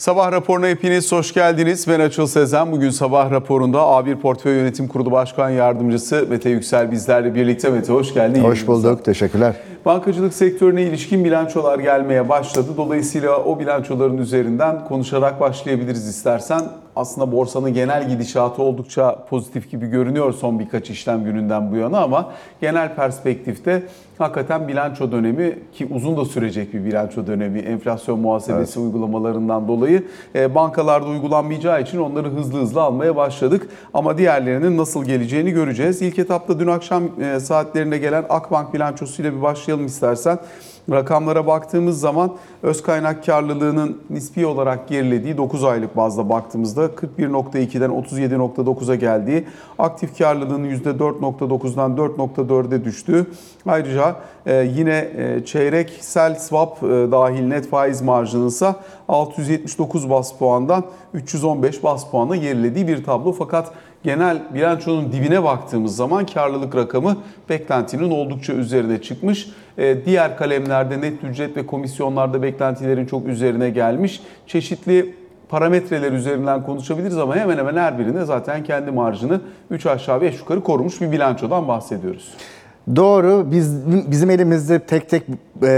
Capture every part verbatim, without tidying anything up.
Sabah raporuna hepiniz hoş geldiniz. Ben Açıl Sezen. Bugün sabah raporunda A bir Portföy Yönetim Kurulu Başkan Yardımcısı Mete Yüksel bizlerle birlikte. Mete hoş geldin. Hoş bulduk. Teşekkürler. Bankacılık sektörüne ilişkin bilançolar gelmeye başladı. Dolayısıyla o bilançoların üzerinden konuşarak başlayabiliriz istersen. Aslında borsanın genel gidişatı oldukça pozitif gibi görünüyor son birkaç işlem gününden bu yana ama genel perspektifte hakikaten bilanço dönemi ki uzun da sürecek bir bilanço dönemi enflasyon muhasebesi evet. uygulamalarından dolayı bankalarda uygulanmayacağı için onları hızlı hızlı almaya başladık. Ama diğerlerinin nasıl geleceğini göreceğiz. İlk etapta dün akşam saatlerinde gelen Akbank bilançosuyla bir başlayalım istersen. Rakamlara baktığımız zaman öz kaynak karlılığının nispi olarak gerilediği dokuz aylık bazda baktığımızda kırk bir nokta iki'den otuz yedi nokta dokuz'a geldiği, aktif karlılığının yüzde dört nokta dokuz'dan dört nokta dört'e düştüğü, ayrıca yine çeyreksel swap dahil net faiz marjının ise altı yüz yetmiş dokuz bas puandan üç yüz on beş bas puana gerilediği bir tablo. Fakat genel bilançonun dibine baktığımız zaman karlılık rakamı beklentinin oldukça üzerine çıkmış. Diğer kalemlerde net ücret ve komisyonlarda beklentilerin çok üzerine gelmiş. Çeşitli parametreler üzerinden konuşabiliriz ama hemen hemen her birinde zaten kendi marjını üç aşağı beş yukarı korumuş bir bilançodan bahsediyoruz. Doğru. Biz, bizim elimizde tek tek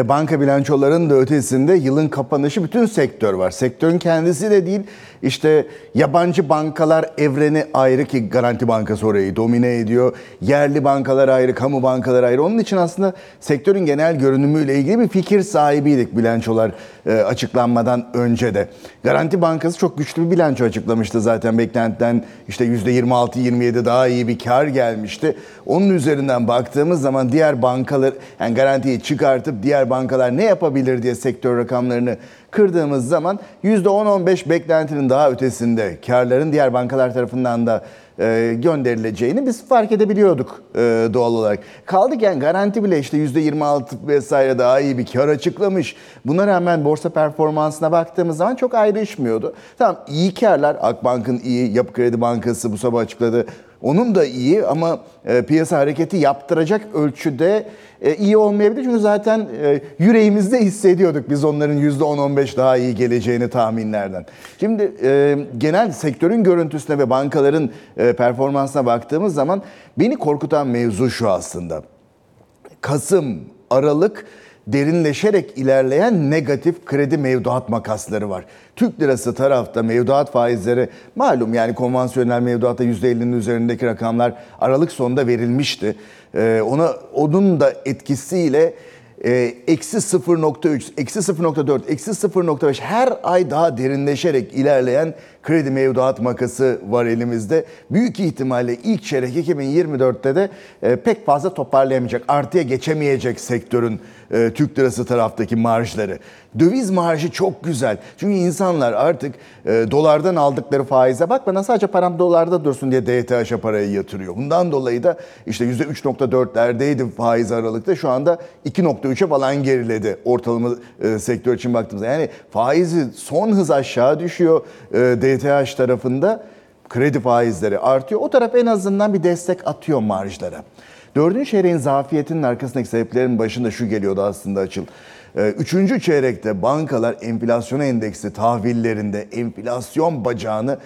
banka bilançolarının da ötesinde yılın kapanışı bütün sektör var. Sektörün kendisi de değil. İşte yabancı bankalar evreni ayrı ki Garanti Bankası orayı domine ediyor. Yerli bankalar ayrı, kamu bankaları ayrı. Onun için aslında sektörün genel görünümüyle ilgili bir fikir sahibiydik bilançolar açıklanmadan önce de. Garanti Bankası çok güçlü bir bilanço açıklamıştı zaten beklentiden. İşte yüzde yirmi altı yirmi yedi daha iyi bir kar gelmişti. Onun üzerinden baktığımız zaman diğer bankalar, yani garantiyi çıkartıp diğer bankalar ne yapabilir diye sektör rakamlarını kırdığımız zaman yüzde on on beş beklentinin daha ötesinde karların diğer bankalar tarafından da e, gönderileceğini biz fark edebiliyorduk e, doğal olarak. Kaldı ki yani garanti bile işte yüzde yirmi altı vesaire daha iyi bir kar açıklamış. Buna rağmen borsa performansına baktığımız zaman çok ayrışmıyordu. Tamam, iyi karlar, Akbank'ın iyi, Yapı Kredi Bankası bu sabah açıkladı. Onun da iyi ama e, piyasa hareketi yaptıracak ölçüde e, iyi olmayabilir. Çünkü zaten e, yüreğimizde hissediyorduk biz onların yüzde on on beş daha iyi geleceğini tahminlerden. Şimdi e, genel sektörün görüntüsüne ve bankaların e, performansına baktığımız zaman beni korkutan mevzu şu aslında. Kasım, Aralık derinleşerek ilerleyen negatif kredi mevduat makasları var. Türk lirası tarafta mevduat faizleri malum, yani konvansiyonel mevduatta yüzde elli'nin üzerindeki rakamlar Aralık sonunda verilmişti. Ee, ona onun da etkisiyle eksi sıfır nokta üç, eksi sıfır nokta dört, eksi sıfır nokta beş her ay daha derinleşerek ilerleyen kredi mevduat makası var elimizde. Büyük ihtimalle ilk çeyrek iki bin yirmi dört'te de e, pek fazla toparlayamayacak, artıya geçemeyecek sektörün e, Türk lirası taraftaki marjları. Döviz marjı çok güzel. Çünkü insanlar artık e, dolardan aldıkları faize bakmadan sadece param dolarda dursun diye D T H'a parayı yatırıyor. Bundan dolayı da işte yüzde üç nokta dört'lerdeydi faiz Aralık'ta, şu anda iki nokta üç'e falan geriledi ortalama e, sektör için baktığımızda. Yani faizi son hız aşağı düşüyor e, D T H tarafında, kredi faizleri artıyor. O taraf en azından bir destek atıyor marjlara. Dördüncü çeyreğin zafiyetinin arkasındaki sebeplerin başında şu geliyordu aslında Açıl. Üçüncü çeyrekte bankalar enflasyon endeksli tahvillerinde enflasyon bacağını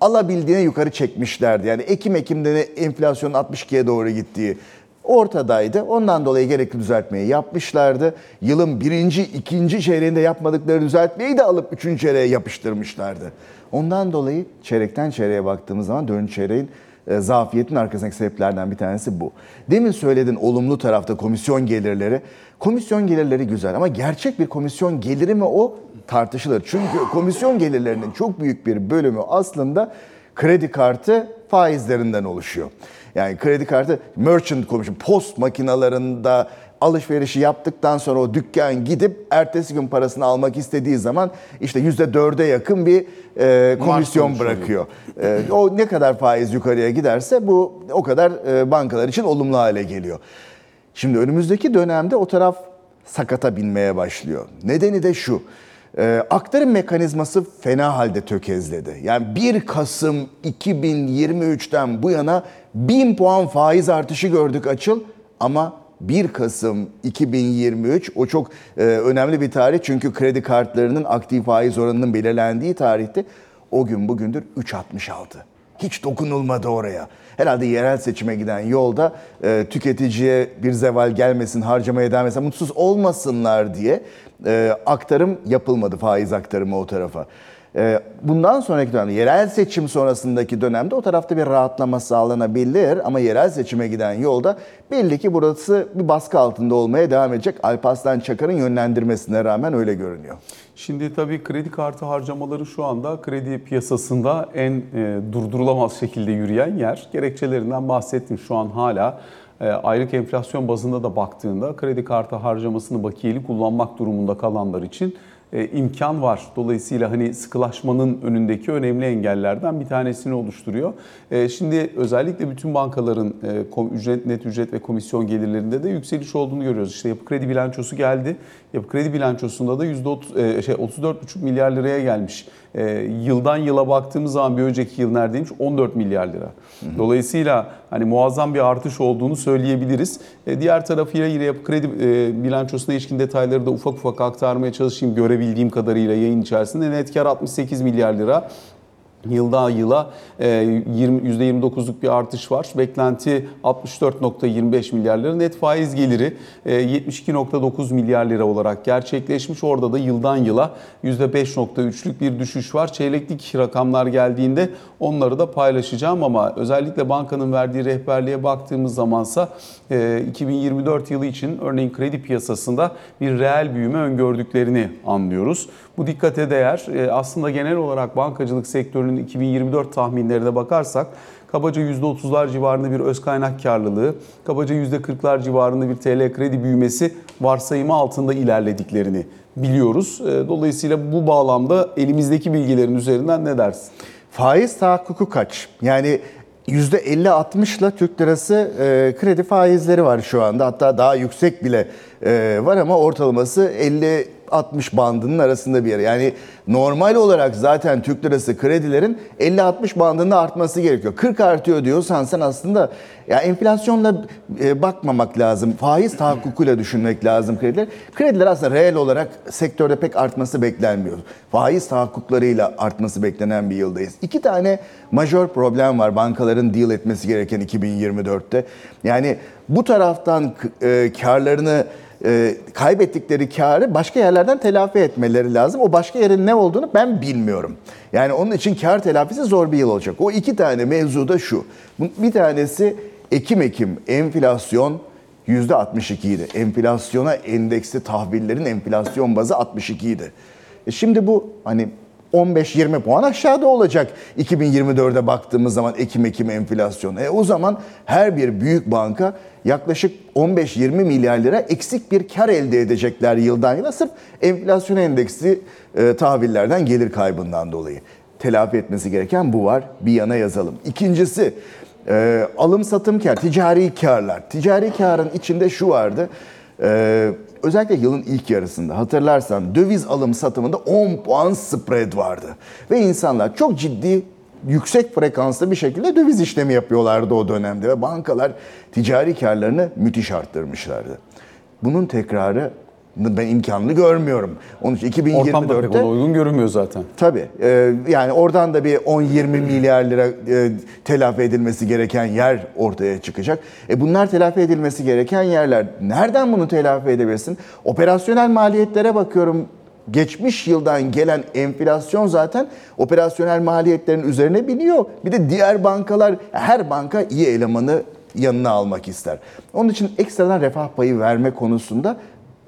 alabildiğine yukarı çekmişlerdi. Yani Ekim Ekim'de enflasyonun altmış iki'ye doğru gittiği ortadaydı. Ondan dolayı gerekli düzeltmeyi yapmışlardı. Yılın birinci, ikinci çeyreğinde yapmadıkları düzeltmeyi de alıp üçüncü çeyreğe yapıştırmışlardı. Ondan dolayı çeyrekten çeyreğe baktığımız zaman dördüncü çeyreğin e, zafiyetin arkasındaki sebeplerden bir tanesi bu. Demin söyledin olumlu tarafta komisyon gelirleri. Komisyon gelirleri güzel ama gerçek bir komisyon geliri mi o tartışılır. Çünkü komisyon gelirlerinin çok büyük bir bölümü aslında kredi kartı faizlerinden oluşuyor. Yani kredi kartı merchant commission, post makinalarında alışverişi yaptıktan sonra o dükkan gidip ertesi gün parasını almak istediği zaman işte yüzde dört'e yakın bir e, komisyon bırakıyor. E, o ne kadar faiz yukarıya giderse bu o kadar e, bankalar için olumlu hale geliyor. Şimdi önümüzdeki dönemde o taraf sakata binmeye başlıyor. Nedeni de şu. E, aktarım mekanizması fena halde tökezledi. Yani bir Kasım iki bin yirmi üç'ten bu yana bin puan faiz artışı gördük Açıl ama bir Kasım iki bin yirmi üç, o çok e, önemli bir tarih çünkü kredi kartlarının aktif faiz oranının belirlendiği tarihte. O gün bugündür üç virgül altmış altı. Hiç dokunulmadı oraya. Herhalde yerel seçime giden yolda e, tüketiciye bir zeval gelmesin, harcamaya devam etsin, mutsuz olmasınlar diye e, aktarım yapılmadı, faiz aktarımı o tarafa. E, bundan sonraki dönemde, yerel seçim sonrasındaki dönemde o tarafta bir rahatlama sağlanabilir ama yerel seçime giden yolda belli ki burası bir baskı altında olmaya devam edecek. Alparslan Çakar'ın yönlendirmesine rağmen öyle görünüyor. Şimdi tabii kredi kartı harcamaları şu anda kredi piyasasında en e, durdurulamaz şekilde yürüyen yer. Gerekçelerinden bahsettim şu an hala. E, aylık enflasyon bazında da baktığında kredi kartı harcamasını bakiyeli kullanmak durumunda kalanlar için e, imkan var. Dolayısıyla hani sıkılaşmanın önündeki önemli engellerden bir tanesini oluşturuyor. E, şimdi özellikle bütün bankaların e, kom, ücret, net ücret ve komisyon gelirlerinde de yükseliş olduğunu görüyoruz. İşte Yapı Kredi Bilançosu geldi. Yapı Kredi Bilançosunda da yüzde otuz, e, şey, otuz dört virgül beş milyar liraya gelmiş. E, yıldan yıla baktığımız zaman bir önceki yıl neredeymiş? on dört milyar lira. Dolayısıyla hani muazzam bir artış olduğunu söyleyebiliriz. E, diğer tarafıyla yine Yapı Kredi e, Bilançosuna ilişkin detayları da ufak ufak aktarmaya çalışayım görebildiğim kadarıyla yayın içerisinde. Net kar altmış sekiz milyar lira. Yıldan yıla yüzde yirmi dokuzluk bir artış var. Beklenti altmış dört virgül yirmi beş milyar lira. Net faiz geliri yetmiş iki virgül dokuz milyar lira olarak gerçekleşmiş. Orada da yıldan yıla yüzde beş virgül üçlük bir düşüş var. Çeyreklik rakamlar geldiğinde onları da paylaşacağım ama özellikle bankanın verdiği rehberliğe baktığımız zamansa iki bin yirmi dört yılı için örneğin kredi piyasasında bir reel büyüme öngördüklerini anlıyoruz. Bu dikkate değer. Aslında genel olarak bankacılık sektörünün iki bin yirmi dört tahminlerine bakarsak kabaca yüzde otuzlar civarında bir öz kaynak karlılığı, kabaca yüzde kırklar civarında bir T L kredi büyümesi varsayımı altında ilerlediklerini biliyoruz. Dolayısıyla bu bağlamda elimizdeki bilgilerin üzerinden ne dersin? Faiz tahakkuku kaç? Yani yüzde elli altmışla Türk lirası e, kredi faizleri var şu anda. Hatta daha yüksek bile e, var ama ortalaması elli altmış bandının arasında bir yer. Yani normal olarak zaten Türk lirası kredilerin elli altmış bandında artması gerekiyor. kırk artıyor diyorsan sen aslında ya enflasyonla e, bakmamak lazım. Faiz tahakkukuyla düşünmek lazım krediler. Krediler aslında reel olarak sektörde pek artması beklenmiyor. Faiz tahakkuklarıyla artması beklenen bir yıldayız. İki tane majör problem var bankaların deal etmesi gereken iki bin yirmi dörtte. Yani bu taraftan e, karlarını E, kaybettikleri karı başka yerlerden telafi etmeleri lazım. O başka yerin ne olduğunu ben bilmiyorum. Yani onun için kar telafisi zor bir yıl olacak. O iki tane mevzu da şu. Bir tanesi Ekim Ekim enflasyon yüzde altmış iki idi. Enflasyona endeksli tahvillerin enflasyon bazı altmış iki idi. E şimdi bu hani on beş yirmi puan aşağıda olacak iki bin yirmi dörde baktığımız zaman Ekim Ekim enflasyonu. E o zaman her bir büyük banka yaklaşık on beş yirmi milyar lira eksik bir kar elde edecekler yıldan yıla sırf enflasyon endeksli e, tahvillerden gelir kaybından dolayı. Telafi etmesi gereken bu var. Bir yana yazalım. İkincisi e, alım satım kar, ticari karlar. Ticari karın içinde şu vardı. E, Özellikle yılın ilk yarısında hatırlarsan döviz alım satımında on puan spread vardı. Ve insanlar çok ciddi yüksek frekanslı bir şekilde döviz işlemi yapıyorlardı o dönemde. Ve bankalar ticari karlarını müthiş arttırmışlardı. Bunun tekrarı ben imkanını görmüyorum. Onun için iki bin yirmi dörtte... Ortam da pek ona uygun görünmüyor zaten. Tabii. E, yani oradan da bir on yirmi milyar lira e, telafi edilmesi gereken yer ortaya çıkacak. E, bunlar telafi edilmesi gereken yerler. Nereden bunu telafi edebilirsin? Operasyonel maliyetlere bakıyorum. Geçmiş yıldan gelen enflasyon zaten operasyonel maliyetlerin üzerine biniyor. Bir de diğer bankalar, her banka iyi elemanı yanına almak ister. Onun için ekstradan refah payı verme konusunda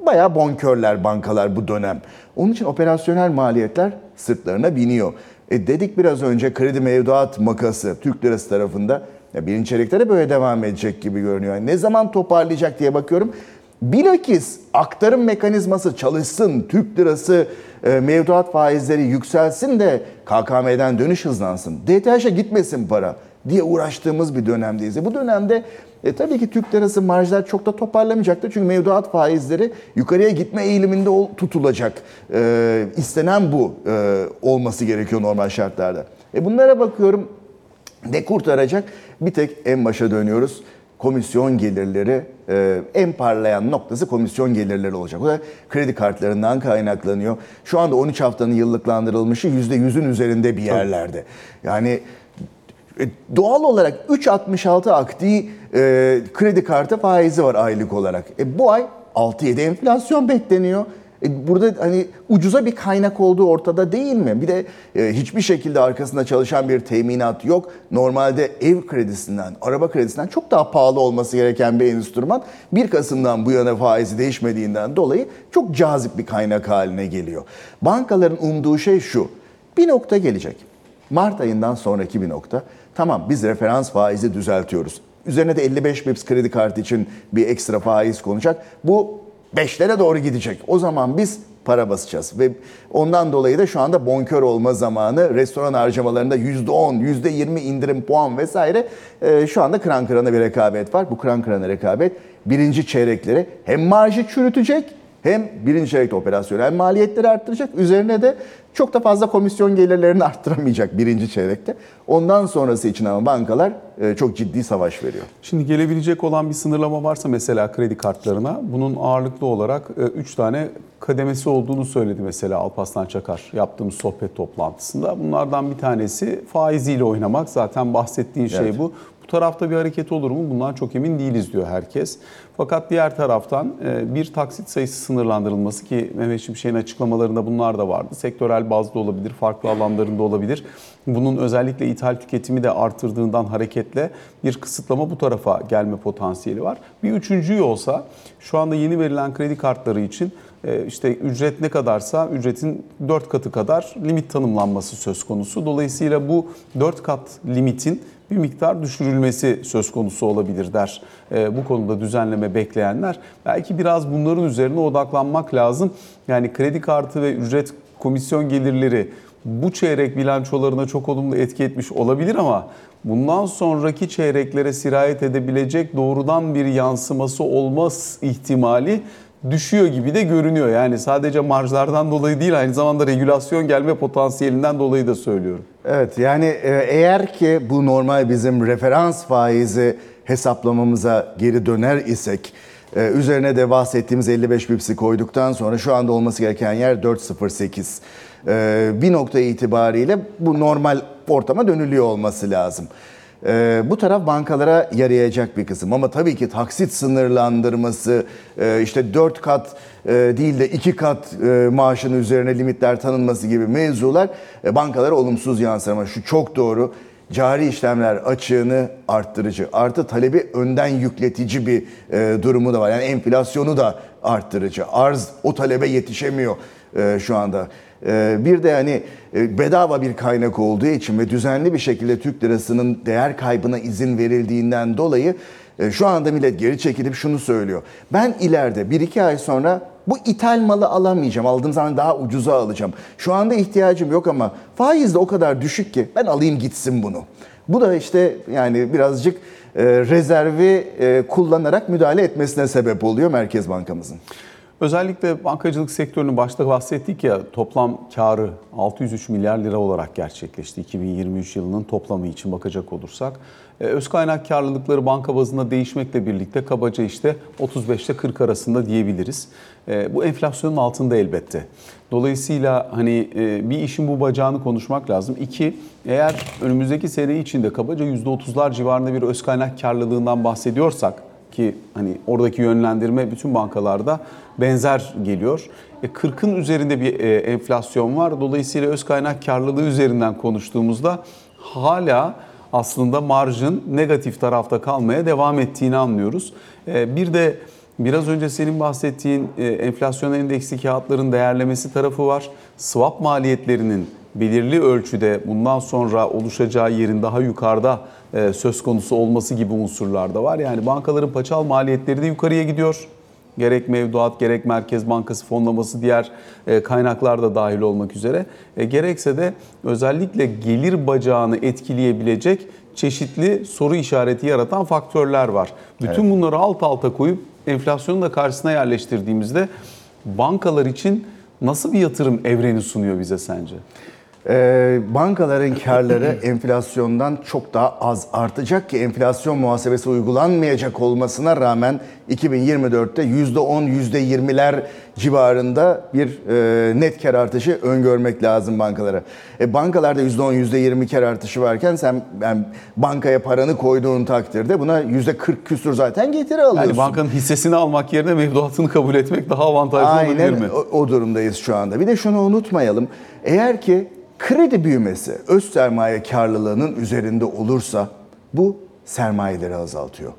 bayağı bonkörler bankalar bu dönem. Onun için operasyonel maliyetler sırtlarına biniyor. E dedik biraz önce kredi mevduat makası Türk lirası tarafında ya birinci çeyrekte de böyle devam edecek gibi görünüyor. Yani ne zaman toparlayacak diye bakıyorum. Bilakis aktarım mekanizması çalışsın, Türk lirası e, mevduat faizleri yükselsin de K K M'den dönüş hızlansın. D T H'a gitmesin para diye uğraştığımız bir dönemdeyiz. E bu dönemde E tabii ki Türk lirası marjlar çok da toparlamayacaktır. Çünkü mevduat faizleri yukarıya gitme eğiliminde tutulacak. E, istenen bu e, olması gerekiyor normal şartlarda. E bunlara bakıyorum ne kurtaracak? Bir tek en başa dönüyoruz. komisyon gelirleri, e, en parlayan noktası komisyon gelirleri olacak. O da kredi kartlarından kaynaklanıyor. Şu anda on üç haftanın yıllıklandırılmışı yüzde yüz'ün üzerinde bir yerlerde. Yani e, doğal olarak üç virgül altmış altı akdi e, kredi kartı faizi var aylık olarak. E, bu ay altı yedi enflasyon bekleniyor. Burada hani ucuza bir kaynak olduğu ortada değil mi? Bir de e, hiçbir şekilde arkasında çalışan bir teminat yok. Normalde ev kredisinden, araba kredisinden çok daha pahalı olması gereken bir enstrüman bir Kasım'dan bu yana faizi değişmediğinden dolayı çok cazip bir kaynak haline geliyor. Bankaların umduğu şey şu, bir nokta gelecek. Mart ayından sonraki bir nokta. Tamam, biz referans faizi düzeltiyoruz. Üzerine de elli beş bips kredi kartı için bir ekstra faiz konacak. Bu beşlere doğru gidecek. O zaman biz para basacağız. Ve ondan dolayı da şu anda bonkör olma zamanı. Restoran harcamalarında yüzde on, yüzde yirmi indirim, puan vesaire. Ee, şu anda kıran kırana bir rekabet var. Bu kıran kırana rekabet birinci çeyrekleri hem marjı çürütecek, hem birinci çeyrekte operasyonel maliyetleri arttıracak. Üzerine de çok da fazla komisyon gelirlerini arttıramayacak birinci çeyrekte. Ondan sonrası için ama bankalar çok ciddi savaş veriyor. Şimdi gelebilecek olan bir sınırlama varsa mesela kredi kartlarına, bunun ağırlıklı olarak üç tane kademesi olduğunu söyledi mesela Alparslan Çakar yaptığımız sohbet toplantısında. Bunlardan bir tanesi faiziyle oynamak. Zaten bahsettiğin şey evet. Bu. Tarafta bir hareket olur mu? Bundan çok emin değiliz diyor herkes. Fakat diğer taraftan bir taksit sayısı sınırlandırılması ki Mehmet Şimşek'in açıklamalarında bunlar da vardı. Sektörel bazda olabilir, farklı alanlarında olabilir. Bunun özellikle ithal tüketimi de artırdığından hareketle bir kısıtlama bu tarafa gelme potansiyeli var. Bir üçüncüyü olsa şu anda yeni verilen kredi kartları için İşte ücret ne kadarsa ücretin dört katı kadar limit tanımlanması söz konusu. Dolayısıyla bu dört kat limitin bir miktar düşürülmesi söz konusu olabilir der. Bu konuda düzenleme bekleyenler. Belki biraz bunların üzerine odaklanmak lazım. Yani kredi kartı ve ücret komisyon gelirleri bu çeyrek bilançolarına çok olumlu etki etmiş olabilir ama bundan sonraki çeyreklere sirayet edebilecek doğrudan bir yansıması olmaz ihtimali düşüyor gibi de görünüyor. Yani sadece marjlardan dolayı değil, aynı zamanda regülasyon gelme potansiyelinden dolayı da söylüyorum. Evet, yani eğer ki bu normal bizim referans faizi hesaplamamıza geri döner isek, üzerine de bahsettiğimiz elli beş bipsi koyduktan sonra şu anda olması gereken yer dört virgül sıfır sekiz. Bir nokta itibariyle bu normal ortama dönülüyor olması lazım. Ee, bu taraf bankalara yarayacak bir kısım ama tabii ki taksit sınırlandırması, e, işte dört kat e, değil de iki kat e, maaşın üzerine limitler tanınması gibi mevzular e, bankalara olumsuz yansır ama şu çok doğru, cari işlemler açığını arttırıcı, artı talebi önden yükletici bir e, durumu da var. Yani enflasyonu da arttırıcı, arz o talebe yetişemiyor e, şu anda. Bir de hani bedava bir kaynak olduğu için ve düzenli bir şekilde Türk lirasının değer kaybına izin verildiğinden dolayı şu anda millet geri çekilip şunu söylüyor. Ben ileride bir iki ay sonra bu ithal malı alamayacağım. Aldığım zaman daha ucuza alacağım. Şu anda ihtiyacım yok ama faiz de o kadar düşük ki ben alayım gitsin bunu. Bu da işte yani birazcık rezervi kullanarak müdahale etmesine sebep oluyor Merkez Bankamızın. Özellikle bankacılık sektörünün başta bahsettik ya, toplam karı altı yüz üç milyar lira olarak gerçekleşti. iki bin yirmi üç yılının toplamı için bakacak olursak. Öz kaynak karlılıkları banka bazında değişmekle birlikte kabaca işte otuz beş'te kırk arasında diyebiliriz. Bu enflasyonun altında elbette. Dolayısıyla hani bir işin bu bacağını konuşmak lazım. İki, eğer önümüzdeki sene içinde kabaca yüzde otuz'lar civarında bir öz kaynak karlılığından bahsediyorsak, ki hani oradaki yönlendirme bütün bankalarda benzer geliyor. kırk'ın üzerinde bir enflasyon var. Dolayısıyla öz kaynak karlılığı üzerinden konuştuğumuzda hala aslında marjın negatif tarafta kalmaya devam ettiğini anlıyoruz. Bir de biraz önce senin bahsettiğin enflasyon endeksli kağıtların değerlemesi tarafı var. Swap maliyetlerinin belirli ölçüde bundan sonra oluşacağı yerin daha yukarıda söz konusu olması gibi unsurlar da var. Yani bankaların paçal maliyetleri de yukarıya gidiyor. Gerek mevduat, gerek Merkez Bankası fonlaması, diğer kaynaklar da dahil olmak üzere. Gerekse de özellikle gelir bacağını etkileyebilecek çeşitli soru işareti yaratan faktörler var. Bütün evet. Bunları alt alta koyup enflasyonun da karşısına yerleştirdiğimizde bankalar için nasıl bir yatırım evreni sunuyor bize sence? E, bankaların kârları enflasyondan çok daha az artacak ki enflasyon muhasebesi uygulanmayacak olmasına rağmen iki bin yirmi dörtte yüzde on, yüzde yirmiler civarında bir e, net kar artışı öngörmek lazım bankalara. E, bankalarda yüzde on, yüzde yirmi kar artışı varken sen yani bankaya paranı koyduğun takdirde buna yüzde kırk küsur zaten getiri alıyorsun. Yani bankanın hissesini almak yerine mevduatını kabul etmek daha avantajlı olabilir mi? Aynen o, o durumdayız şu anda. Bir de şunu unutmayalım. Eğer ki kredi büyümesi öz sermaye karlılığının üzerinde olursa bu sermayeleri azaltıyor.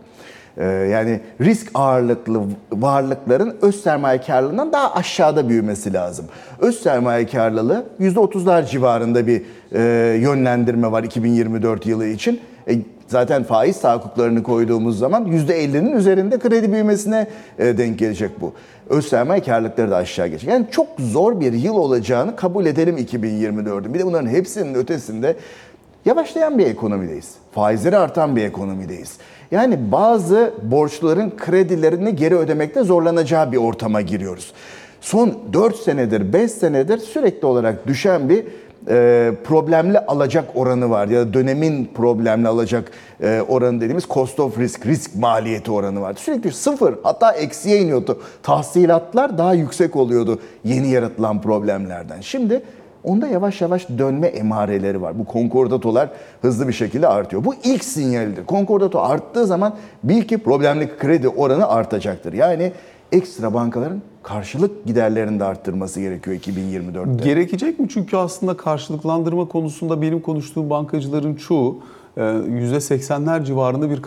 Ee, yani risk ağırlıklı varlıkların öz sermaye karlılığından daha aşağıda büyümesi lazım. Öz sermaye karlılığı yüzde otuzlar civarında bir e, yönlendirme var iki bin yirmi dört yılı için. E, zaten faiz tahakkuklarını koyduğumuz zaman yüzde ellinin üzerinde kredi büyümesine e, denk gelecek bu. Öz sermaye karlılıkları da aşağı geçecek. Yani çok zor bir yıl olacağını kabul edelim iki bin yirmi dördün. Bir de bunların hepsinin ötesinde yavaşlayan bir ekonomideyiz. Faizleri artan bir ekonomideyiz. Yani bazı borçluların kredilerini geri ödemekte zorlanacağı bir ortama giriyoruz. Son dört senedir, beş senedir sürekli olarak düşen bir e, problemli alacak oranı var. Ya da dönemin problemli alacak e, oranı dediğimiz cost of risk, risk maliyeti oranı var. Sürekli sıfır, hatta eksiye iniyordu. Tahsilatlar daha yüksek oluyordu yeni yaratılan problemlerden. Şimdi onda yavaş yavaş dönme emareleri var. Bu konkordatolar hızlı bir şekilde artıyor. Bu ilk sinyalidir. Konkordato arttığı zaman bil ki problemli kredi oranı artacaktır. Yani ekstra bankaların karşılık giderlerini de arttırması gerekiyor iki bin yirmi dörtte. Gerekecek mi? Çünkü aslında karşılıklandırma konusunda benim konuştuğum bankacıların çoğu yüzde seksenler civarında bir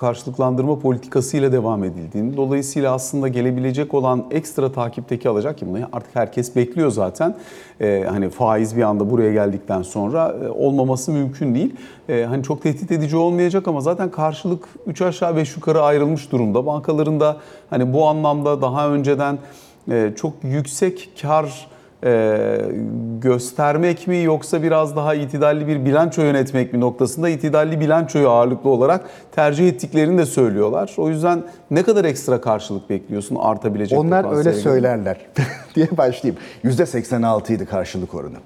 karşılıklandırma politikası ile devam edildiğini, dolayısıyla aslında gelebilecek olan ekstra takipteki alacak ki bunu artık herkes bekliyor zaten. Ee, hani faiz bir anda buraya geldikten sonra olmaması mümkün değil. Ee, hani çok tehdit edici olmayacak ama zaten karşılık üç aşağı beş yukarı ayrılmış durumda. Bankaların da hani bu anlamda daha önceden çok yüksek kar Ee, göstermek mi yoksa biraz daha itidalli bir bilanço yönetmek mi noktasında itidalli bilançoyu ağırlıklı olarak tercih ettiklerini de söylüyorlar. O yüzden ne kadar ekstra karşılık bekliyorsun artabilecek? Onlar öyle söylerler diye başlayayım. yüzde seksen altıydı karşılık oranı.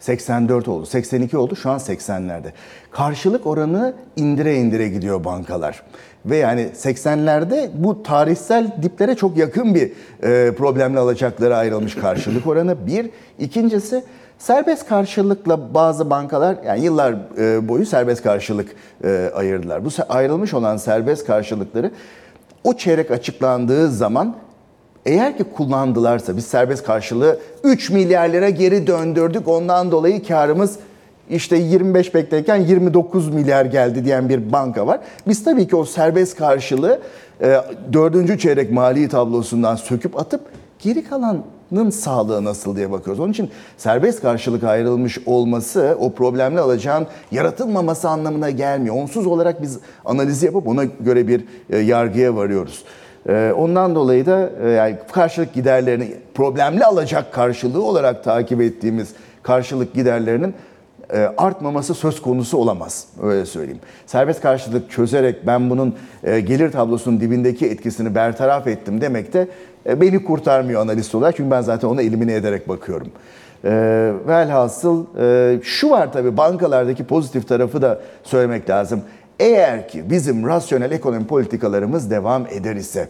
seksen dört oldu, seksen iki oldu, şu an seksenlerde. Karşılık oranı indire indire gidiyor bankalar. Ve yani seksenlerde bu tarihsel diplere çok yakın bir e, problemle alacaklara ayrılmış karşılık oranı. Bir, ikincisi serbest karşılıkla bazı bankalar yani yıllar e, boyu serbest karşılık e, ayırdılar. Bu ayrılmış olan serbest karşılıkları o çeyrek açıklandığı zaman eğer ki kullandılarsa biz serbest karşılığı üç milyar lira geri döndürdük ondan dolayı karımız işte yirmi beş beklerken yirmi dokuz milyar geldi diyen bir banka var. Biz tabii ki o serbest karşılığı dördüncü çeyrek mali tablosundan söküp atıp geri kalanın sağlığı nasıl diye bakıyoruz. Onun için serbest karşılık ayrılmış olması o problemli alacağın yaratılmaması anlamına gelmiyor. Onsuz olarak biz analizi yapıp ona göre bir yargıya varıyoruz. Ondan dolayı da yani karşılık giderlerini problemli alacak karşılığı olarak takip ettiğimiz karşılık giderlerinin artmaması söz konusu olamaz. Öyle söyleyeyim. Serbest karşılık çözerek ben bunun gelir tablosunun dibindeki etkisini bertaraf ettim demek de beni kurtarmıyor analist olarak. Çünkü ben zaten ona elimine ederek bakıyorum. Velhasıl şu var tabii bankalardaki pozitif tarafı da söylemek lazım. Eğer ki bizim rasyonel ekonomi politikalarımız devam eder ise,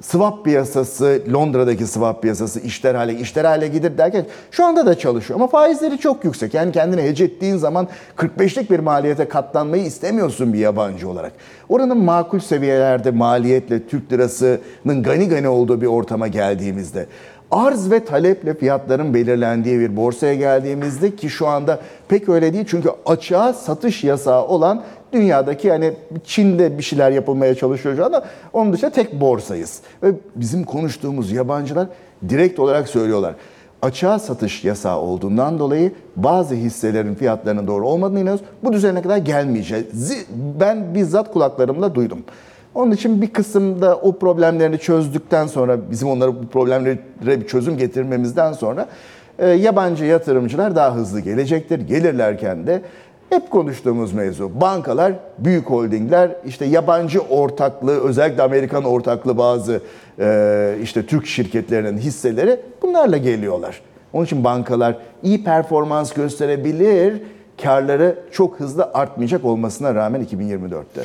swap piyasası, Londra'daki swap piyasası işler hale, işler hale gelir derken şu anda da çalışıyor ama faizleri çok yüksek. Yani kendini hece ettiğin zaman kırk beşlik bir maliyete katlanmayı istemiyorsun bir yabancı olarak. Oranın makul seviyelerde maliyetle Türk lirasının gani gani olduğu bir ortama geldiğimizde, arz ve taleple fiyatların belirlendiği bir borsaya geldiğimizde ki şu anda pek öyle değil çünkü açığa satış yasağı olan dünyadaki yani Çin'de bir şeyler yapılmaya çalışıyor şu anda. Onun dışında tek borsayız. Ve bizim konuştuğumuz yabancılar direkt olarak söylüyorlar. Açığa satış yasağı olduğundan dolayı bazı hisselerin fiyatlarının doğru olmadığını inanıyoruz. Bu düzene kadar gelmeyeceğiz. Ben bizzat kulaklarımla duydum. Onun için bir kısımda o problemlerini çözdükten sonra, bizim onlara bu problemlere bir çözüm getirmemizden sonra yabancı yatırımcılar daha hızlı gelecektir. Gelirlerken de hep konuştuğumuz mevzu. Bankalar, büyük holdingler, işte yabancı ortaklığı, özellikle Amerikan ortaklı bazı e, işte Türk şirketlerinin hisseleri bunlarla geliyorlar. Onun için bankalar iyi performans gösterebilir, karları çok hızlı artmayacak olmasına rağmen iki bin yirmi dörtte.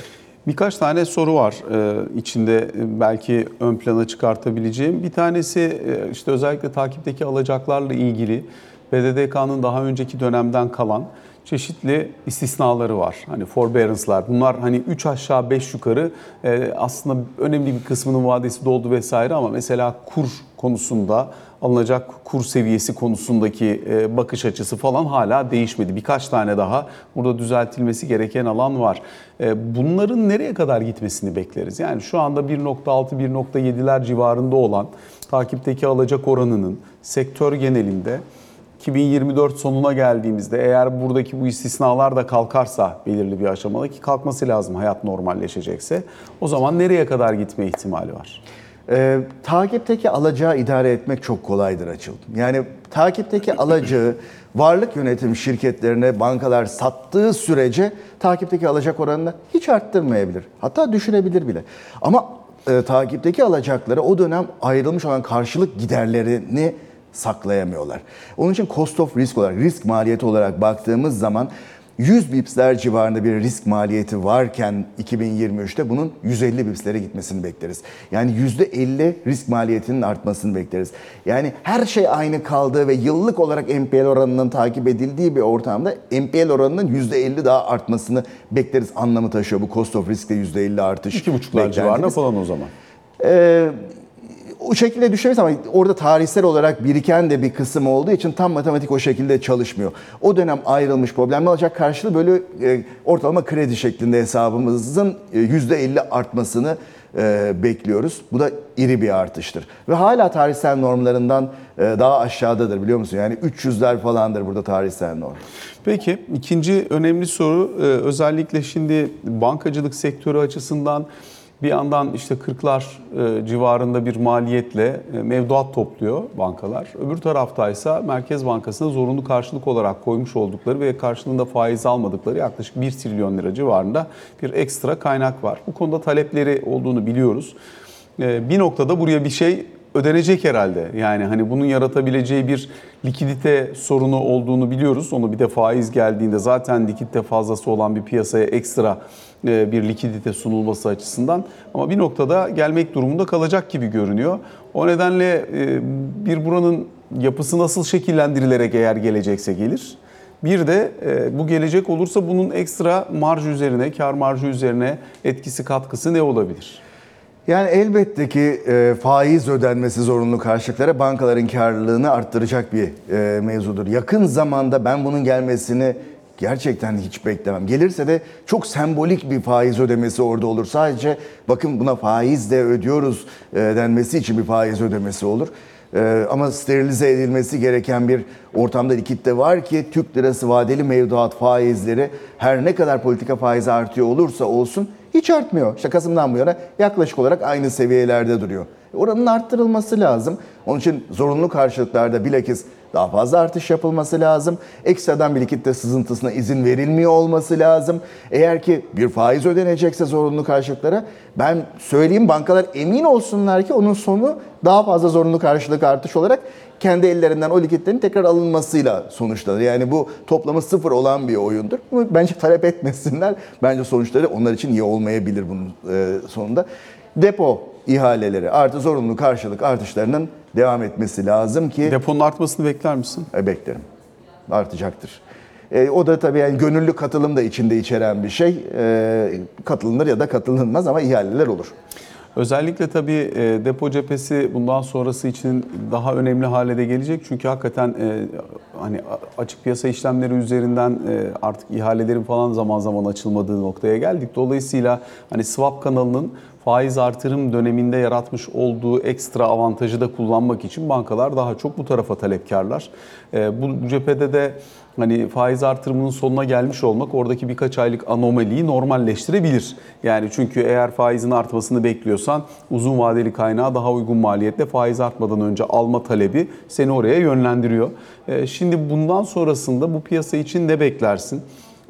Birkaç tane soru var ee, içinde belki ön plana çıkartabileceğim. Bir tanesi işte özellikle takipteki alacaklarla ilgili B D D K'nın daha önceki dönemden kalan çeşitli istisnaları var. Hani forbearance'lar, bunlar hani üç aşağı beş yukarı e, aslında önemli bir kısmının vadesi doldu vesaire, ama mesela kur konusunda alınacak kur seviyesi konusundaki e, bakış açısı falan hala değişmedi. Birkaç tane daha burada düzeltilmesi gereken alan var. E, bunların nereye kadar gitmesini bekleriz? Yani şu anda bir nokta altı, bir nokta yediler civarında olan takipteki alacak oranının sektör genelinde iki bin yirmi dört sonuna geldiğimizde, eğer buradaki bu istisnalar da kalkarsa belirli bir aşamada, ki kalkması lazım hayat normalleşecekse, o zaman nereye kadar gitme ihtimali var? Ee, takipteki alacağı idare etmek çok kolaydır Açıl. Yani takipteki alacağı varlık yönetim şirketlerine bankalar sattığı sürece takipteki alacak oranını hiç arttırmayabilir. Hatta düşürebilir bile. Ama e, takipteki alacakları o dönem ayrılmış olan karşılık giderlerini saklayamıyorlar. Onun için cost of risk olarak, risk maliyeti olarak baktığımız zaman yüz bipsler civarında bir risk maliyeti varken iki bin yirmi üçte bunun yüz elli bipslere gitmesini bekleriz. Yani yüzde elli risk maliyetinin artmasını bekleriz. Yani her şey aynı kaldığı ve yıllık olarak N P L oranının takip edildiği bir ortamda N P L oranının yüzde elli daha artmasını bekleriz anlamı taşıyor. Bu cost of risk'te yüzde elli artış. iki buçuklar civarında falan o zaman. Eee... O şekilde düşemeyiz ama orada tarihsel olarak biriken de bir kısım olduğu için tam matematik o şekilde çalışmıyor. O dönem ayrılmış problemli alacak karşılığı böyle e, ortalama kredi şeklinde hesabımızın yüzde elli artmasını e, bekliyoruz. Bu da iri bir artıştır. Ve hala tarihsel normlarından e, daha aşağıdadır, biliyor musun? Yani üç yüzler falandır burada tarihsel norm. Peki ikinci önemli soru, e, özellikle şimdi bankacılık sektörü açısından bir yandan işte kırklar civarında bir maliyetle mevduat topluyor bankalar. Öbür taraftaysa Merkez Bankası'na zorunlu karşılık olarak koymuş oldukları ve karşılığında faiz almadıkları yaklaşık bir trilyon lira civarında bir ekstra kaynak var. Bu konuda talepleri olduğunu biliyoruz. Bir noktada buraya bir şey ödenecek herhalde. Yani hani bunun yaratabileceği bir likidite sorunu olduğunu biliyoruz. Onu bir de faiz geldiğinde zaten likidite fazlası olan bir piyasaya ekstra bir likidite sunulması açısından, ama bir noktada gelmek durumunda kalacak gibi görünüyor. O nedenle bir buranın yapısı nasıl şekillendirilerek eğer gelecekse gelir. Bir de bu gelecek olursa bunun ekstra marj üzerine, kar marjı üzerine etkisi, katkısı ne olabilir? Yani elbette ki e, faiz ödenmesi zorunlu karşılıklara bankaların karlılığını arttıracak bir e, mevzudur. Yakın zamanda ben bunun gelmesini gerçekten hiç beklemem. Gelirse de çok sembolik bir faiz ödemesi orada olur. Sadece bakın buna faiz de ödüyoruz e, denmesi için bir faiz ödemesi olur. E, ama sterilize edilmesi gereken bir ortamda likitte var ki Türk lirası vadeli mevduat faizleri her ne kadar politika faizi artıyor olursa olsun hiç artmıyor. İşte Kasım'dan bu yana yaklaşık olarak aynı seviyelerde duruyor. Oranın arttırılması lazım. Onun için zorunlu karşılıklarda bilakis daha fazla artış yapılması lazım. Ekstradan bir likitte sızıntısına izin verilmiyor olması lazım. Eğer ki bir faiz ödenecekse zorunlu karşılıklara, ben söyleyeyim, bankalar emin olsunlar ki onun sonu daha fazla zorunlu karşılık artış olarak kendi ellerinden o likitlerin tekrar alınmasıyla sonuçlanır. Yani bu toplamı sıfır olan bir oyundur. Bunu bence talep etmesinler. Bence sonuçları onlar için iyi olmayabilir bunun sonunda. Depo ihaleleri artı zorunlu karşılık artışlarının devam etmesi lazım ki... Deponun artmasını bekler misin? E, beklerim. Artacaktır. E, o da tabii yani gönüllü katılım da içinde içeren bir şey. E, katılınır ya da katılınmaz ama ihaleler olur. Özellikle tabii depo cephesi bundan sonrası için daha önemli hale de gelecek. Çünkü hakikaten hani açık piyasa işlemleri üzerinden artık ihalelerin falan zaman zaman açılmadığı noktaya geldik. Dolayısıyla hani swap kanalının faiz artırım döneminde yaratmış olduğu ekstra avantajı da kullanmak için bankalar daha çok bu tarafa talepkarlar. Bu cephede de hani faiz artırımının sonuna gelmiş olmak oradaki birkaç aylık anomaliyi normalleştirebilir. Yani çünkü eğer faizin artmasını bekliyorsan uzun vadeli kaynağı daha uygun maliyetle faiz artmadan önce alma talebi seni oraya yönlendiriyor. Şimdi bundan sonrasında bu piyasa için ne beklersin?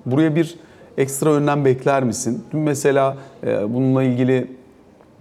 Buraya bir ekstra önlem bekler misin? Dün mesela bununla ilgili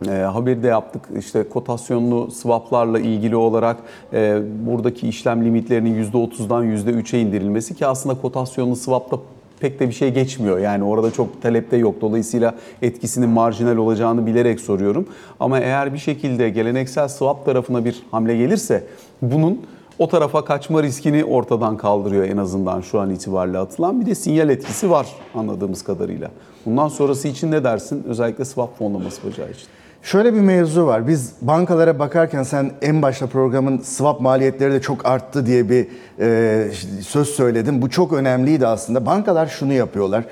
E, haberi de yaptık. İşte kotasyonlu swaplarla ilgili olarak e, buradaki işlem limitlerinin yüzde otuzdan yüzde üçe indirilmesi, ki aslında kotasyonlu swapta pek de bir şey geçmiyor. Yani orada çok talepte yok. Dolayısıyla etkisinin marjinal olacağını bilerek soruyorum. Ama eğer bir şekilde geleneksel swap tarafına bir hamle gelirse bunun o tarafa kaçma riskini ortadan kaldırıyor en azından şu an itibariyle atılan. Bir de sinyal etkisi var anladığımız kadarıyla. Bundan sonrası için ne dersin? Özellikle swap fonlaması bacağı için. Şöyle bir mevzu var. Biz bankalara bakarken sen en başta programın swap maliyetleri de çok arttı diye bir e, söz söyledin. Bu çok önemliydi aslında. Bankalar şunu yapıyorlar.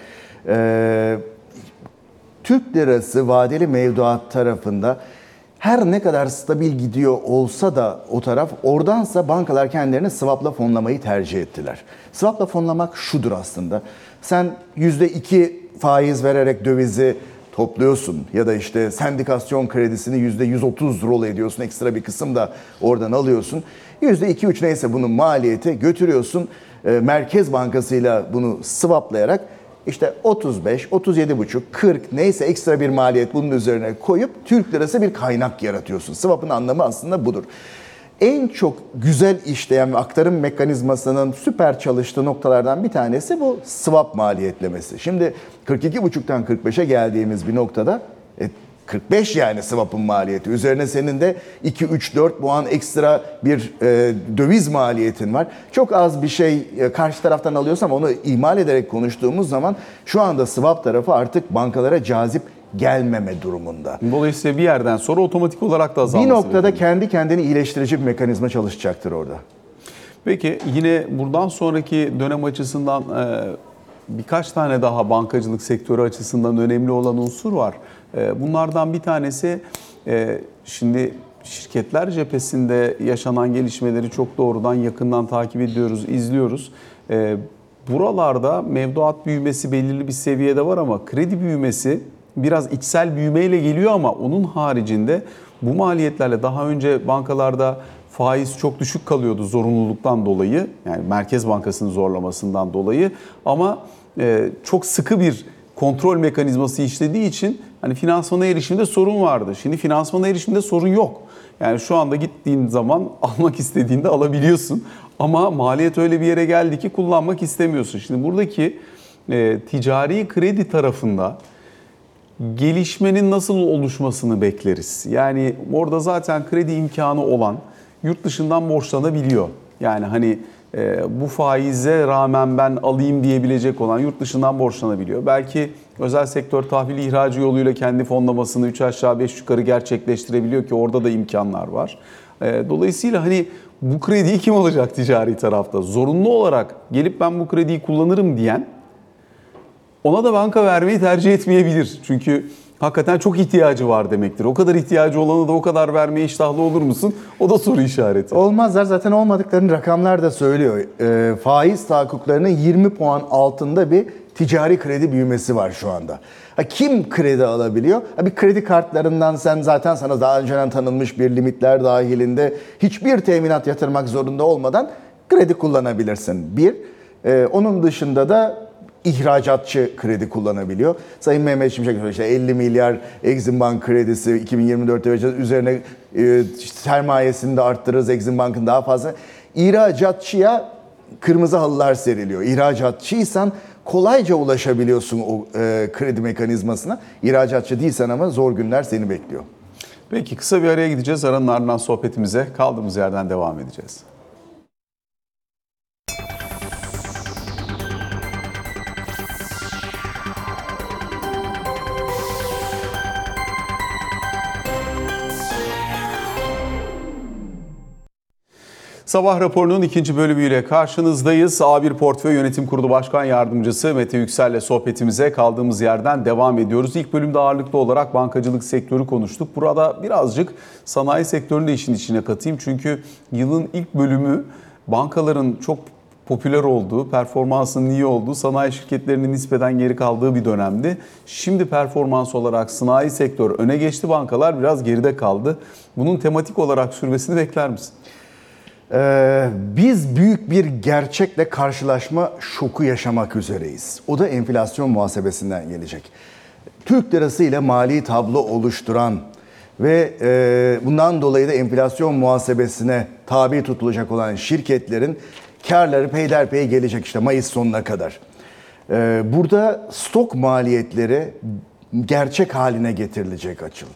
E, Türk lirası vadeli mevduat tarafında her ne kadar stabil gidiyor olsa da o taraf, oradansa bankalar kendilerine swap'la fonlamayı tercih ettiler. Swap'la fonlamak şudur aslında. Sen yüzde iki faiz vererek dövizi topluyorsun ya da işte sendikasyon kredisini yüzde yüz otuz rol ediyorsun. Ekstra bir kısım da oradan alıyorsun. yüzde iki üç neyse bunun maliyeti götürüyorsun. Merkez Bankası'yla bunu swap'layarak işte otuz beş, otuz yedi buçuk, kırk neyse ekstra bir maliyet bunun üzerine koyup Türk lirası bir kaynak yaratıyorsun. Swap'ın anlamı aslında budur. En çok güzel işleyen ve aktarım mekanizmasının süper çalıştığı noktalardan bir tanesi bu swap maliyetlemesi. Şimdi kırk iki buçuktan kırk beşe geldiğimiz bir noktada kırk beş yani swap'ın maliyeti. Üzerine senin de iki üç dört puan ekstra bir e, döviz maliyetin var. Çok az bir şey e, karşı taraftan alıyorsam onu ihmal ederek konuştuğumuz zaman şu anda swap tarafı artık bankalara cazip gelmeme durumunda. Dolayısıyla bir yerden sonra otomatik olarak da azalması. Bir noktada benim. kendi kendini iyileştirici bir mekanizma çalışacaktır orada. Peki yine buradan sonraki dönem açısından birkaç tane daha bankacılık sektörü açısından önemli olan unsur var. Bunlardan bir tanesi, şimdi şirketler cephesinde yaşanan gelişmeleri çok doğrudan yakından takip ediyoruz, izliyoruz. Buralarda mevduat büyümesi belirli bir seviyede var ama kredi büyümesi biraz içsel büyümeyle geliyor, ama onun haricinde bu maliyetlerle daha önce bankalarda faiz çok düşük kalıyordu zorunluluktan dolayı. Yani Merkez Bankası'nın zorlamasından dolayı, ama e, çok sıkı bir kontrol mekanizması işlediği için hani finansmana erişimde sorun vardı. Şimdi finansmana erişimde sorun yok. Yani şu anda gittiğin zaman almak istediğinde alabiliyorsun, ama maliyet öyle bir yere geldi ki kullanmak istemiyorsun. Şimdi buradaki e, ticari kredi tarafında gelişmenin nasıl oluşmasını bekleriz? Yani orada zaten kredi imkanı olan yurt dışından borçlanabiliyor. Yani hani e, bu faize rağmen ben alayım diyebilecek olan yurt dışından borçlanabiliyor. Belki özel sektör tahvil ihracı yoluyla kendi fonlamasını üç aşağı beş yukarı gerçekleştirebiliyor ki orada da imkanlar var. E, dolayısıyla hani bu krediyi kim alacak ticari tarafta? Zorunlu olarak gelip ben bu krediyi kullanırım diyen, ona da banka vermeyi tercih etmeyebilir. Çünkü hakikaten çok ihtiyacı var demektir. O kadar ihtiyacı olana da o kadar vermeye iştahlı olur musun? O da soru işareti. Olmazlar. Zaten olmadıklarını rakamlar da söylüyor. E, faiz tahakkuklarının yirmi puan altında bir ticari kredi büyümesi var şu anda. Ha, kim kredi alabiliyor? Ha, bir kredi kartlarından sen zaten sana daha önceden tanınmış bir limitler dahilinde hiçbir teminat yatırmak zorunda olmadan kredi kullanabilirsin. Bir. E, onun dışında da İhracatçı kredi kullanabiliyor. Sayın Mehmet Şimşek işte elli milyar Eximbank kredisi iki bin yirmi dörtte vereceğiz. Üzerine e, sermayesini de arttırırız. Eximbank'ın daha fazla. İhracatçıya kırmızı halılar seriliyor. İhracatçıysan kolayca ulaşabiliyorsun o e, kredi mekanizmasına. İhracatçı değilsen ama zor günler seni bekliyor. Peki kısa bir araya gideceğiz. Aranın ardından sohbetimize kaldığımız yerden devam edeceğiz. Sabah raporunun ikinci bölümüyle karşınızdayız. A bir Portföy Yönetim Kurulu Başkan Yardımcısı Mete Yüksel ile sohbetimize kaldığımız yerden devam ediyoruz. İlk bölümde ağırlıklı olarak bankacılık sektörü konuştuk. Burada birazcık sanayi sektörünü de işin içine katayım. Çünkü yılın ilk bölümü bankaların çok popüler olduğu, performansının iyi olduğu, sanayi şirketlerinin nispeten geri kaldığı bir dönemdi. Şimdi performans olarak sanayi sektör öne geçti, bankalar biraz geride kaldı. Bunun tematik olarak sürmesini bekler misin? Ee, biz büyük bir gerçekle karşılaşma şoku yaşamak üzereyiz. O da enflasyon muhasebesinden gelecek. Türk lirası ile mali tablo oluşturan ve e, bundan dolayı da enflasyon muhasebesine tabi tutulacak olan şirketlerin karları peyderpey gelecek işte Mayıs sonuna kadar. E, burada stok maliyetleri gerçek haline getirilecek Açıl.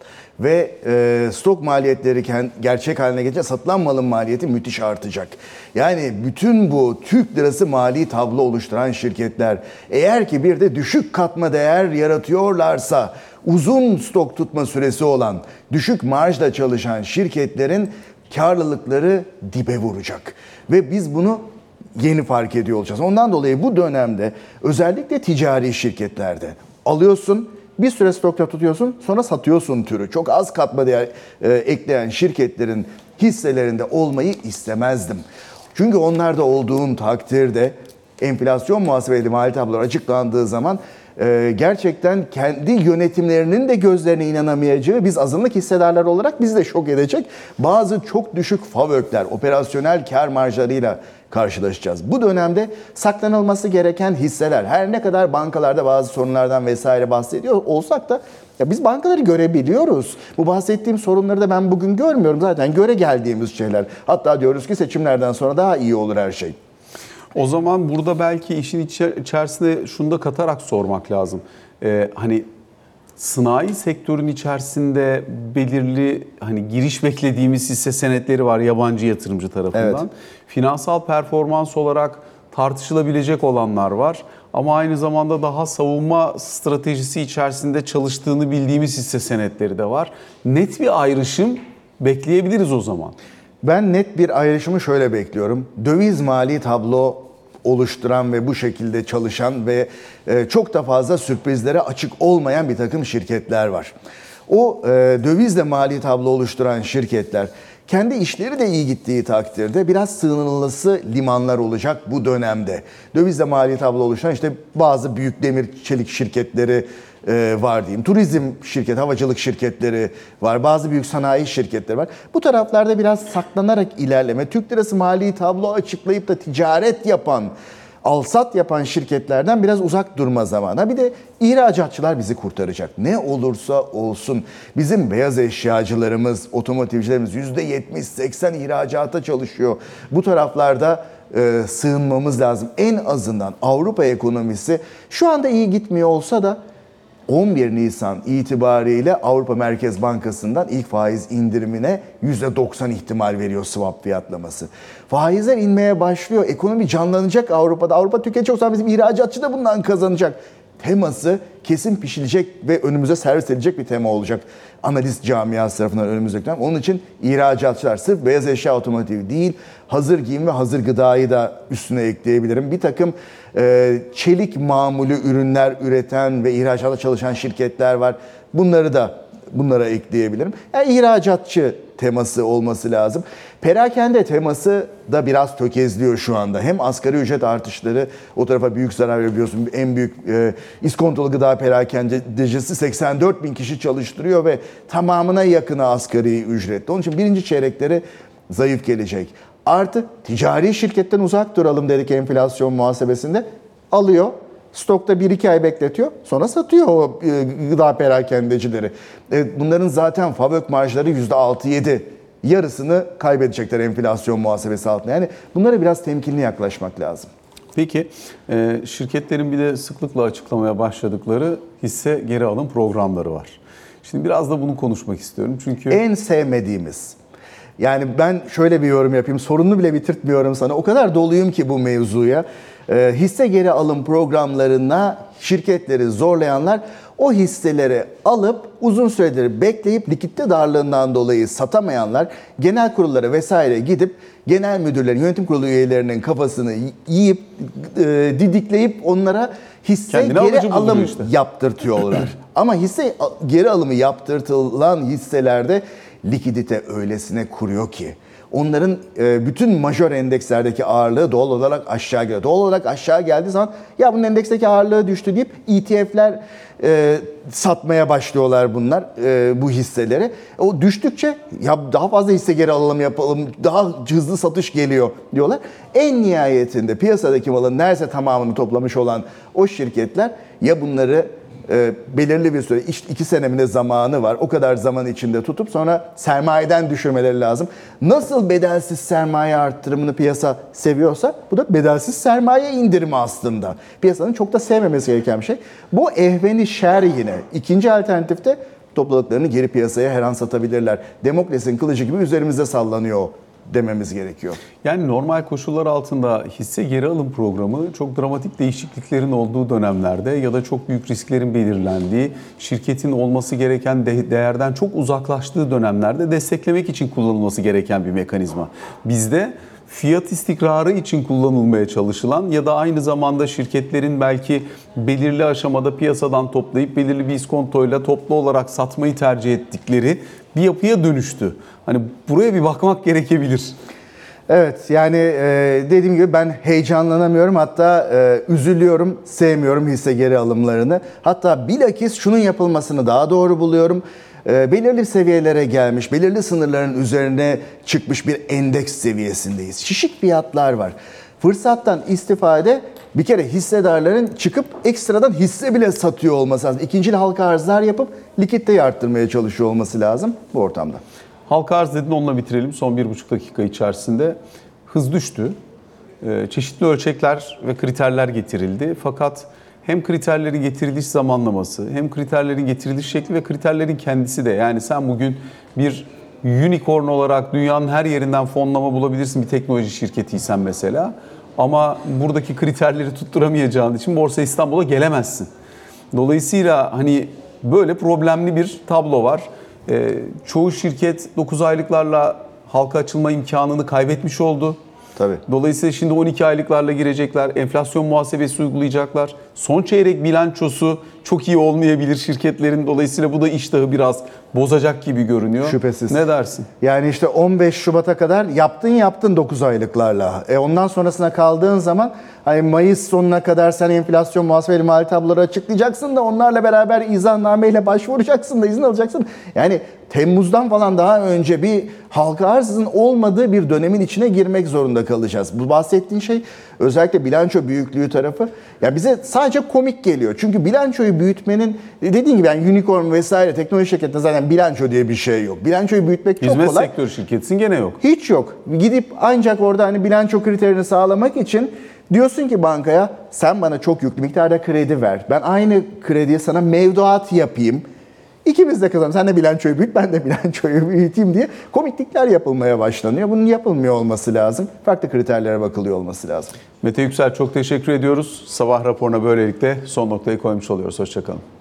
Ve e, stok maliyetleri gerçek haline gelince satılan malın maliyeti müthiş artacak. Yani bütün bu Türk lirası mali tablo oluşturan şirketler eğer ki bir de düşük katma değer yaratıyorlarsa, uzun stok tutma süresi olan, düşük marjla çalışan şirketlerin karlılıkları dibe vuracak. Ve biz bunu yeni fark ediyor olacağız. Ondan dolayı bu dönemde özellikle ticari şirketlerde alıyorsun, bir süre stokta tutuyorsun, sonra satıyorsun türü. Çok az katma değer e, ekleyen şirketlerin hisselerinde olmayı istemezdim. Çünkü onlarda olduğun takdirde enflasyon muhasebeli mali tablolar açıklandığı zaman e, gerçekten kendi yönetimlerinin de gözlerine inanamayacağı, biz azınlık hissedarlar olarak bizi de şok edecek bazı çok düşük favökler, operasyonel kar marjlarıyla karşılaşacağız. Bu dönemde saklanılması gereken hisseler, her ne kadar bankalarda bazı sorunlardan vesaire bahsediyor olsak da ya biz bankaları görebiliyoruz. Bu bahsettiğim sorunları da ben bugün görmüyorum. Zaten göre geldiğimiz şeyler. Hatta diyoruz ki seçimlerden sonra daha iyi olur her şey. O zaman burada belki işin içerisine şunu da katarak sormak lazım. Ee, hani sanayi sektörün içerisinde belirli hani giriş beklediğimiz hisse senetleri var yabancı yatırımcı tarafından. Evet. Finansal performans olarak tartışılabilecek olanlar var. Ama aynı zamanda daha savunma stratejisi içerisinde çalıştığını bildiğimiz hisse senetleri de var. Net bir ayrışım bekleyebiliriz o zaman. Ben net bir ayrışımı şöyle bekliyorum. Döviz mali tablo oluşturan ve bu şekilde çalışan ve çok da fazla sürprizlere açık olmayan bir takım şirketler var. O dövizle mali tablo oluşturan şirketler kendi işleri de iyi gittiği takdirde biraz sığınılması limanlar olacak bu dönemde. Dövizle mali tablo oluşan işte bazı büyük demir çelik şirketleri var diyeyim. Turizm şirket, havacılık şirketleri var. Bazı büyük sanayi şirketleri var. Bu taraflarda biraz saklanarak ilerleme. Türk lirası mali tablo açıklayıp da ticaret yapan, alsat yapan şirketlerden biraz uzak durma zamanı. Bir de ihracatçılar bizi kurtaracak. Ne olursa olsun bizim beyaz eşyacılarımız, otomotivcilerimiz yüzde yetmiş seksen ihracata çalışıyor. Bu taraflarda e, sığınmamız lazım. En azından Avrupa ekonomisi şu anda iyi gitmiyor olsa da on bir Nisan itibariyle Avrupa Merkez Bankası'ndan ilk faiz indirimine yüzde doksan ihtimal veriyor swap fiyatlaması. Faizler inmeye başlıyor. Ekonomi canlanacak Avrupa'da. Avrupa tüketici olsa bizim ihracatçı da bundan kazanacak. Teması kesin pişilecek ve önümüze servis edilecek bir tema olacak. Analiz camiası tarafından önümüzdeki dönem. Onun için ihracatçılar sırf beyaz eşya otomotiv değil, hazır giyim ve hazır gıdayı da üstüne ekleyebilirim. Bir takım e, çelik mamulü ürünler üreten ve ihracata çalışan şirketler var. Bunları da bunlara ekleyebilirim. Yani ihracatçı teması olması lazım. Perakende teması da biraz tökezliyor şu anda. Hem asgari ücret artışları o tarafa büyük zarar veriyorsun. En büyük e, iskontolu gıda perakendecisi seksen dört bin kişi çalıştırıyor ve tamamına yakını asgari ücretli. Onun için birinci çeyrekleri zayıf gelecek. Artı ticari şirketten uzak duralım dedik enflasyon muhasebesinde. Alıyor. Stokta bir iki ay bekletiyor. Sonra satıyor o gıda perakendecileri. Bunların zaten fabrik marjları yüzde altı yedi. Yarısını kaybedecekler enflasyon muhasebesi altında. Yani bunlara biraz temkinli yaklaşmak lazım. Peki şirketlerin bir de sıklıkla açıklamaya başladıkları hisse geri alım programları var. Şimdi biraz da bunu konuşmak istiyorum. Çünkü en sevmediğimiz... Yani ben şöyle bir yorum yapayım. Sorununu bile bitirtmiyorum sana. O kadar doluyum ki bu mevzuya. E, hisse geri alım programlarına şirketleri zorlayanlar o hisseleri alıp uzun süredir bekleyip likitte darlığından dolayı satamayanlar genel kurullara vesaire gidip genel müdürlerin, yönetim kurulu üyelerinin kafasını yiyip e, didikleyip onlara hisse kendine geri alım işte yaptırtıyorlar. Ama hisse geri alımı yaptırtılan hisselerde likidite öylesine kuruyor ki onların bütün majör endekslerdeki ağırlığı doğal olarak aşağı geliyor. Doğal olarak aşağı geldiği zaman ya bunun endeksteki ağırlığı düştü deyip E T F'ler e, satmaya başlıyorlar bunlar e, bu hisseleri. O düştükçe ya daha fazla hisse geri alalım yapalım, daha hızlı satış geliyor diyorlar. En nihayetinde piyasadaki malın neredeyse tamamını toplamış olan o şirketler ya bunları e, belirli bir süre, iki senemine zamanı var. O kadar zaman içinde tutup sonra sermayeden düşürmeleri lazım. Nasıl bedelsiz sermaye arttırımını piyasa seviyorsa bu da bedelsiz sermaye indirimi aslında. Piyasanın çok da sevmemesi gereken bir şey. Bu ehveni şer yine. İkinci alternatifte topladıklarını geri piyasaya her an satabilirler. Demokles'in kılıcı gibi üzerimize sallanıyor dememiz gerekiyor. Yani normal koşullar altında hisse geri alım programı çok dramatik değişikliklerin olduğu dönemlerde ya da çok büyük risklerin belirlendiği, şirketin olması gereken de- değerden çok uzaklaştığı dönemlerde desteklemek için kullanılması gereken bir mekanizma. Bizde fiyat istikrarı için kullanılmaya çalışılan ya da aynı zamanda şirketlerin belki belirli aşamada piyasadan toplayıp belirli bir iskontoyla toplu olarak satmayı tercih ettikleri bir yapıya dönüştü. Hani buraya bir bakmak gerekebilir. Evet, yani dediğim gibi ben heyecanlanamıyorum, hatta üzülüyorum, sevmiyorum hisse geri alımlarını. Hatta bilakis şunun yapılmasını daha doğru buluyorum. Belirli seviyelere gelmiş, belirli sınırların üzerine çıkmış bir endeks seviyesindeyiz. Şişik fiyatlar var. Fırsattan istifade bir kere hissedarların çıkıp ekstradan hisse bile satıyor olması lazım. İkincil halka arzlar yapıp likiditeyi arttırmaya çalışıyor olması lazım bu ortamda. Halka arz dedin, onunla bitirelim. Son bir buçuk dakika içerisinde hız düştü. Çeşitli ölçekler ve kriterler getirildi. Fakat hem kriterlerin getiriliş zamanlaması, hem kriterlerin getiriliş şekli ve kriterlerin kendisi de. Yani sen bugün bir unicorn olarak dünyanın her yerinden fonlama bulabilirsin bir teknoloji şirketiysen mesela. Ama buradaki kriterleri tutturamayacağın için Borsa İstanbul'a gelemezsin. Dolayısıyla hani böyle problemli bir tablo var. Ee, çoğu şirket dokuz aylıklarla halka açılma imkanını kaybetmiş oldu. Tabii. Dolayısıyla şimdi on iki aylıklarla girecekler, enflasyon muhasebesi uygulayacaklar. Son çeyrek bilançosu çok iyi olmayabilir şirketlerin. Dolayısıyla bu da iştahı biraz bozacak gibi görünüyor. Şüphesiz. Ne dersin? Yani işte on beş Şubat'a kadar yaptın yaptın dokuz aylıklarla. E ondan sonrasına kaldığın zaman hani Mayıs sonuna kadar sen enflasyon muhasebeli mali tabloları açıklayacaksın da onlarla beraber izahlameyle başvuracaksın da izin alacaksın. Yani Temmuz'dan falan daha önce bir halka arzın olmadığı bir dönemin içine girmek zorunda kalacağız. Bu bahsettiğin şey özellikle bilanço büyüklüğü tarafı. Ya bize sadece komik geliyor. Çünkü bilançoyu büyütmenin dediğin gibi yani unicorn vesaire teknoloji şirketinde zaten bilanço diye bir şey yok. Bilançoyu büyütmek çok kolay. Hizmet sektörü şirketsin gene yok. Hiç yok. Gidip ancak orada hani bilanço kriterini sağlamak için diyorsun ki bankaya sen bana çok yüklü miktarda kredi ver. Ben aynı krediye sana mevduat yapayım. İkimiz de kazanalım. Sen de bilançoyu büyüt, ben de bilançoyu büyüteyim diye komiklikler yapılmaya başlanıyor. Bunun yapılmıyor olması lazım. Farklı kriterlere bakılıyor olması lazım. Mete Yüksel, çok teşekkür ediyoruz. Sabah raporuna böylelikle son noktayı koymuş oluyoruz. Hoşçakalın.